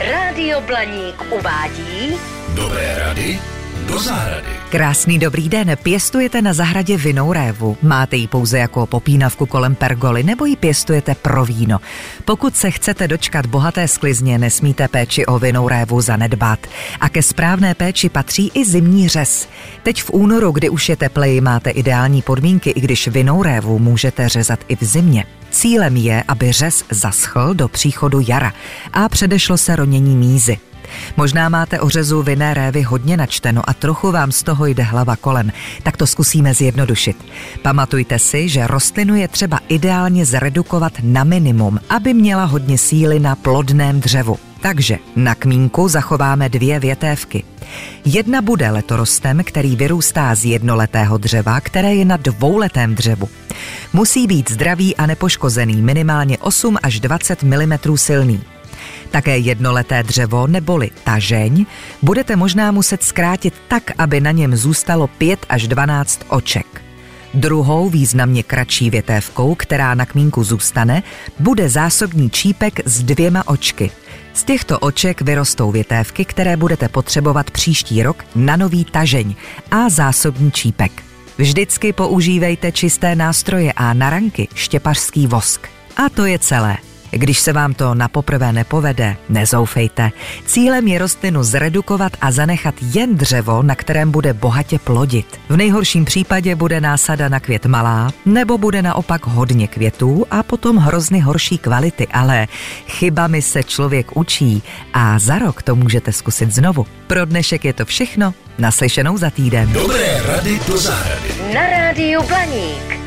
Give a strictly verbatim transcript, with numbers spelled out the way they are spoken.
Rádio Blaník uvádí Dobré rady do zahrady. Krásný dobrý den, pěstujete na zahradě vinnou révu. Máte ji pouze jako popínavku kolem pergoly nebo ji pěstujete pro víno. Pokud se chcete dočkat bohaté sklizně, nesmíte péči o vinnou révu zanedbat. A ke správné péči patří i zimní řez. Teď v únoru, kdy už je tepleji, máte ideální podmínky, i když vinnou révu můžete řezat i v zimě. Cílem je, aby řez zaschl do příchodu jara a předešlo se ronění mízy. Možná máte o řezu vinné révy hodně načteno a trochu vám z toho jde hlava kolem, tak to zkusíme zjednodušit. Pamatujte si, že rostlinu je třeba ideálně zredukovat na minimum, aby měla hodně síly na plodném dřevu. Takže na kmínku zachováme dvě větévky. Jedna bude letorostem, který vyrůstá z jednoletého dřeva, které je na dvouletém dřevu. Musí být zdravý a nepoškozený, minimálně osm až dvacet milimetrů silný. Také jednoleté dřevo neboli tažeň budete možná muset zkrátit tak, aby na něm zůstalo pět až dvanáct oček. Druhou významně kratší větévkou, která na kmínku zůstane, bude zásobní čípek s dvěma očky. Z těchto oček vyrostou větévky, které budete potřebovat příští rok na nový tažeň a zásobní čípek. Vždycky používejte čisté nástroje a na ranky štěpařský vosk. A to je celé. Když se vám to napoprvé nepovede, nezoufejte. Cílem je rostlinu zredukovat a zanechat jen dřevo, na kterém bude bohatě plodit. V nejhorším případě bude násada na květ malá, nebo bude naopak hodně květů a potom hrozny horší kvality, ale chybami se člověk učí a za rok to můžete zkusit znovu. Pro dnešek je to všechno, naslyšenou za týden. Dobré rady do zahrady. Na rádiu Blaník.